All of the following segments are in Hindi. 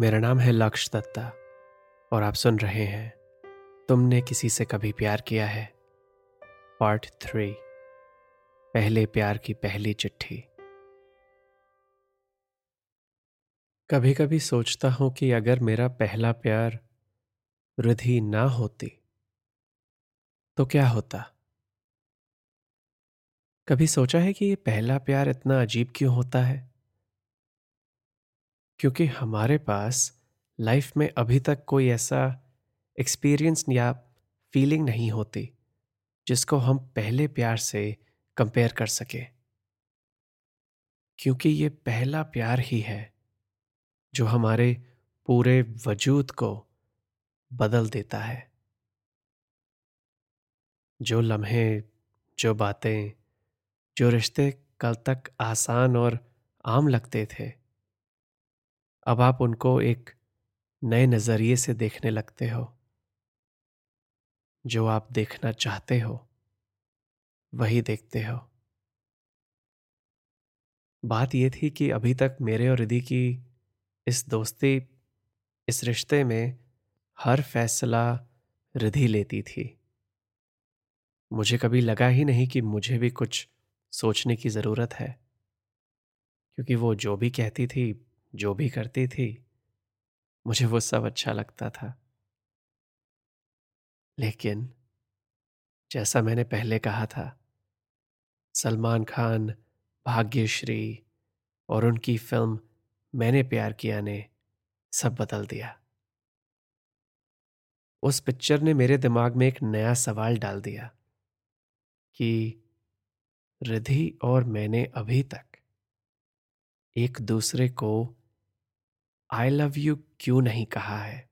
मेरा नाम है लक्ष्य दत्ता और आप सुन रहे हैं तुमने किसी से कभी प्यार किया है पार्ट 3, पहले प्यार की पहली चिट्ठी। कभी कभी सोचता हूं कि अगर मेरा पहला प्यार रिद्धि ना होती तो क्या होता। कभी सोचा है कि ये पहला प्यार इतना अजीब क्यों होता है? क्योंकि हमारे पास लाइफ में अभी तक कोई ऐसा एक्सपीरियंस या फीलिंग नहीं होती जिसको हम पहले प्यार से कंपेयर कर सकें, क्योंकि ये पहला प्यार ही है जो हमारे पूरे वजूद को बदल देता है। जो लम्हे, जो बातें, जो रिश्ते कल तक आसान और आम लगते थे, अब आप उनको एक नए नज़रिए से देखने लगते हो। जो आप देखना चाहते हो वही देखते हो। बात यह थी कि अभी तक मेरे और रिद्धि की इस दोस्ती, इस रिश्ते में हर फैसला रिद्धि लेती थी। मुझे कभी लगा ही नहीं कि मुझे भी कुछ सोचने की ज़रूरत है, क्योंकि वो जो भी कहती थी, जो भी करती थी, मुझे वो सब अच्छा लगता था। लेकिन जैसा मैंने पहले कहा था, सलमान खान, भाग्यश्री और उनकी फिल्म मैंने प्यार किया ने सब बदल दिया। उस पिक्चर ने मेरे दिमाग में एक नया सवाल डाल दिया कि रिद्धि और मैंने अभी तक एक दूसरे को आई लव यू क्यों नहीं कहा है।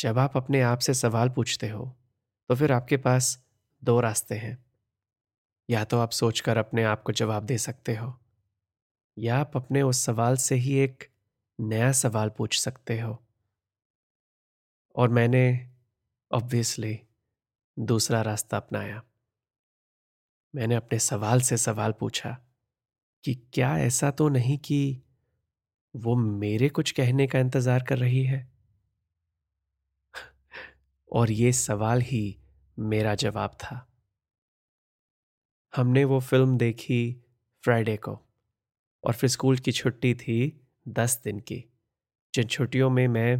जब आप अपने आप से सवाल पूछते हो तो फिर आपके पास 2 रास्ते हैं। या तो आप सोचकर अपने आप को जवाब दे सकते हो, या आप अपने उस सवाल से ही एक नया सवाल पूछ सकते हो। और मैंने ऑब्वियसली दूसरा रास्ता अपनाया। मैंने अपने सवाल से सवाल पूछा कि क्या ऐसा तो नहीं कि वो मेरे कुछ कहने का इंतज़ार कर रही है। और ये सवाल ही मेरा जवाब था। हमने वो फिल्म देखी फ्राइडे को, और फिर स्कूल की छुट्टी थी 10 दिन की, जिन छुट्टियों में मैं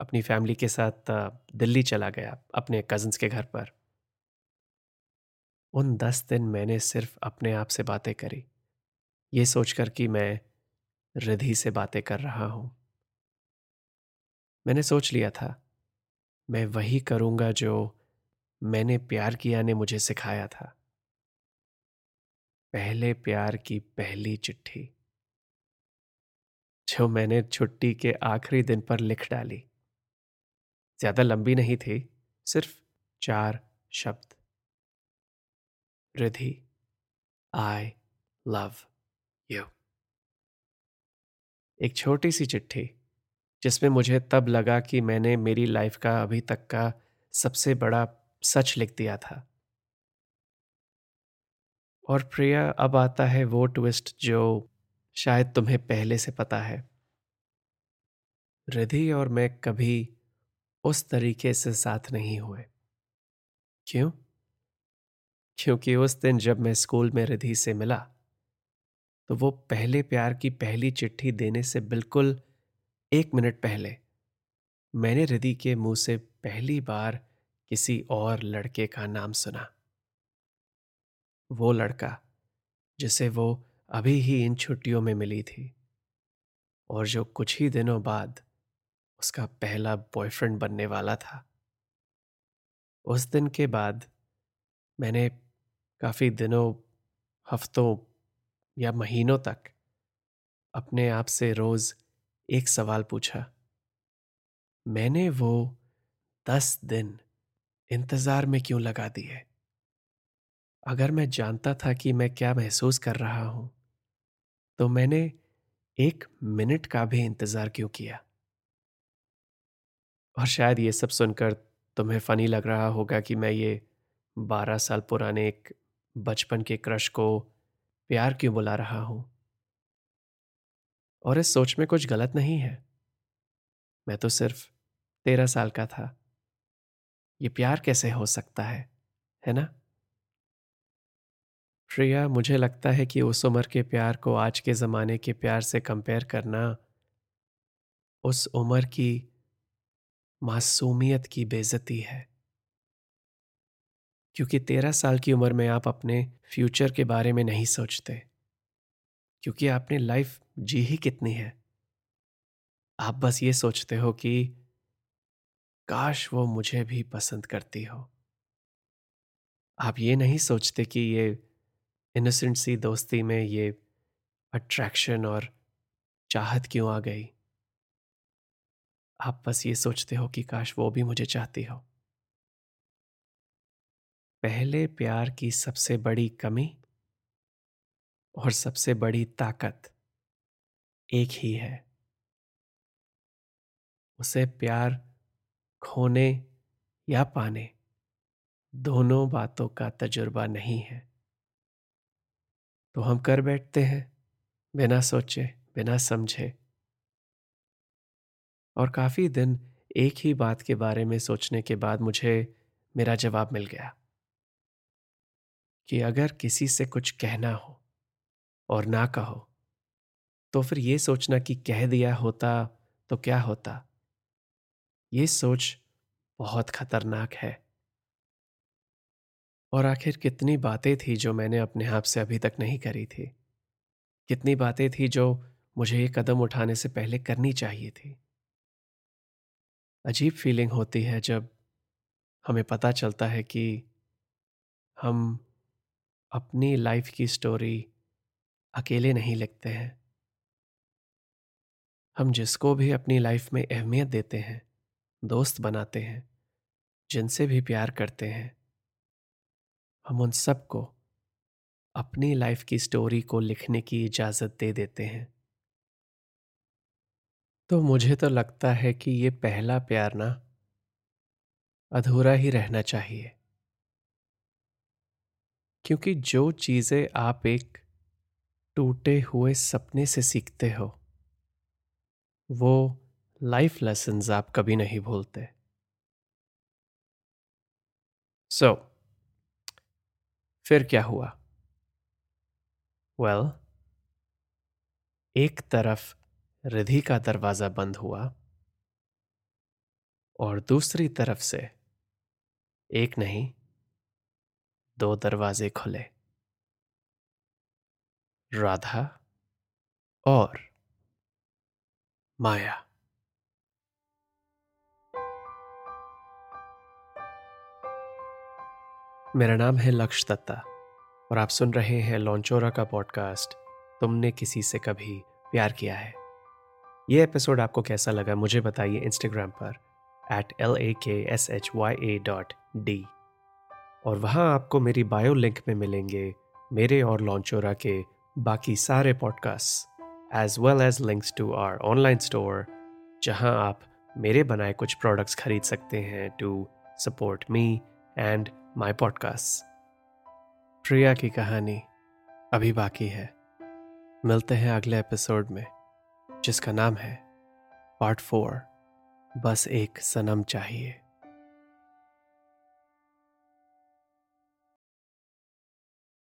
अपनी फैमिली के साथ दिल्ली चला गया अपने कज़न्स के घर पर। उन 10 दिन मैंने सिर्फ अपने आप से बातें करी, ये सोचकर कि मैं रिद्धि से बातें कर रहा हूं। मैंने सोच लिया था मैं वही करूंगा जो मैंने प्यार किया ने मुझे सिखाया था, पहले प्यार की पहली चिट्ठी, जो मैंने छुट्टी के आखिरी दिन पर लिख डाली। ज्यादा लंबी नहीं थी, सिर्फ 4 शब्द। Riddhi, I love you. एक छोटी सी चिट्ठी जिसमें मुझे तब लगा कि मैंने मेरी लाइफ का अभी तक का सबसे बड़ा सच लिख दिया था। और प्रिया, अब आता है वो ट्विस्ट जो शायद तुम्हें पहले से पता है। रिद्धि और मैं कभी उस तरीके से साथ नहीं हुए। क्यों? क्योंकि उस दिन जब मैं स्कूल में रिद्धि से मिला तो वो पहले प्यार की पहली चिट्ठी देने से बिल्कुल 1 मिनट पहले मैंने रिद्धि के मुंह से पहली बार किसी और लड़के का नाम सुना। वो लड़का जिसे वो अभी ही इन छुट्टियों में मिली थी और जो कुछ ही दिनों बाद उसका पहला बॉयफ्रेंड बनने वाला था। उस दिन के बाद मैंने काफ़ी दिनों, हफ्तों या महीनों तक अपने आप से रोज एक सवाल पूछा। मैंने वो 10 दिन इंतजार में क्यों लगा दिए? अगर मैं जानता था कि मैं क्या महसूस कर रहा हूं तो मैंने 1 मिनट का भी इंतजार क्यों किया? और शायद ये सब सुनकर तुम्हें फनी लग रहा होगा कि मैं ये 12 साल पुराने एक बचपन के क्रश को प्यार क्यों बुला रहा हूं, और इस सोच में कुछ गलत नहीं है। मैं तो सिर्फ 13 साल का था। ये प्यार कैसे हो सकता है ना? श्रेया, मुझे लगता है कि उस उम्र के प्यार को आज के ज़माने के प्यार से कंपेयर करना उस उम्र की मासूमियत की बेइज्जती है, क्योंकि 13 साल की उम्र में आप अपने फ्यूचर के बारे में नहीं सोचते, क्योंकि आपने लाइफ जी ही कितनी है। आप बस ये सोचते हो कि काश वो मुझे भी पसंद करती हो। आप ये नहीं सोचते कि ये इनोसेंट सी दोस्ती में ये अट्रैक्शन और चाहत क्यों आ गई। आप बस ये सोचते हो कि काश वो भी मुझे चाहती हो। पहले प्यार की सबसे बड़ी कमी और सबसे बड़ी ताकत एक ही है, उसे प्यार खोने या पाने, दोनों बातों का तजुर्बा नहीं है। तो हम कर बैठते हैं बिना सोचे बिना समझे, और काफ़ी दिन एक ही बात के बारे में सोचने के बाद मुझे मेरा जवाब मिल गया कि अगर किसी से कुछ कहना हो और ना कहो तो फिर ये सोचना कि कह दिया होता तो क्या होता, ये सोच बहुत खतरनाक है। और आखिर कितनी बातें थी जो मैंने अपने आप से अभी तक नहीं करी थी, कितनी बातें थी जो मुझे ये कदम उठाने से पहले करनी चाहिए थी। अजीब फीलिंग होती है जब हमें पता चलता है कि हम अपनी लाइफ की स्टोरी अकेले नहीं लिखते हैं। हम जिसको भी अपनी लाइफ में अहमियत देते हैं, दोस्त बनाते हैं, जिनसे भी प्यार करते हैं, हम उन सबको अपनी लाइफ की स्टोरी को लिखने की इजाज़त दे देते हैं। तो मुझे तो लगता है कि ये पहला प्यार ना अधूरा ही रहना चाहिए, क्योंकि जो चीज़ें आप एक टूटे हुए सपने से सीखते हो वो लाइफ लेसन्स आप कभी नहीं भूलते। सो फिर क्या हुआ? वेल, एक तरफ रिद्धि का दरवाजा बंद हुआ और दूसरी तरफ से एक नहीं 2 दरवाजे खुले, राधा और माया। मेरा नाम है लक्ष्य दत्ता और आप सुन रहे हैं लॉन्चोरा का पॉडकास्ट तुमने किसी से कभी प्यार किया है। ये एपिसोड आपको कैसा लगा मुझे बताइए इंस्टाग्राम पर @LAKSHYA.D, और वहाँ आपको मेरी बायो लिंक में मिलेंगे मेरे और लॉन्चोरा के बाकी सारे podcast as well as links to our online store, जहाँ आप मेरे बनाए कुछ प्रोडक्ट्स खरीद सकते हैं to support me and my podcast. Priya की कहानी अभी बाकी है। मिलते हैं अगले एपिसोड में जिसका नाम है पार्ट 4, बस एक सनम चाहिए।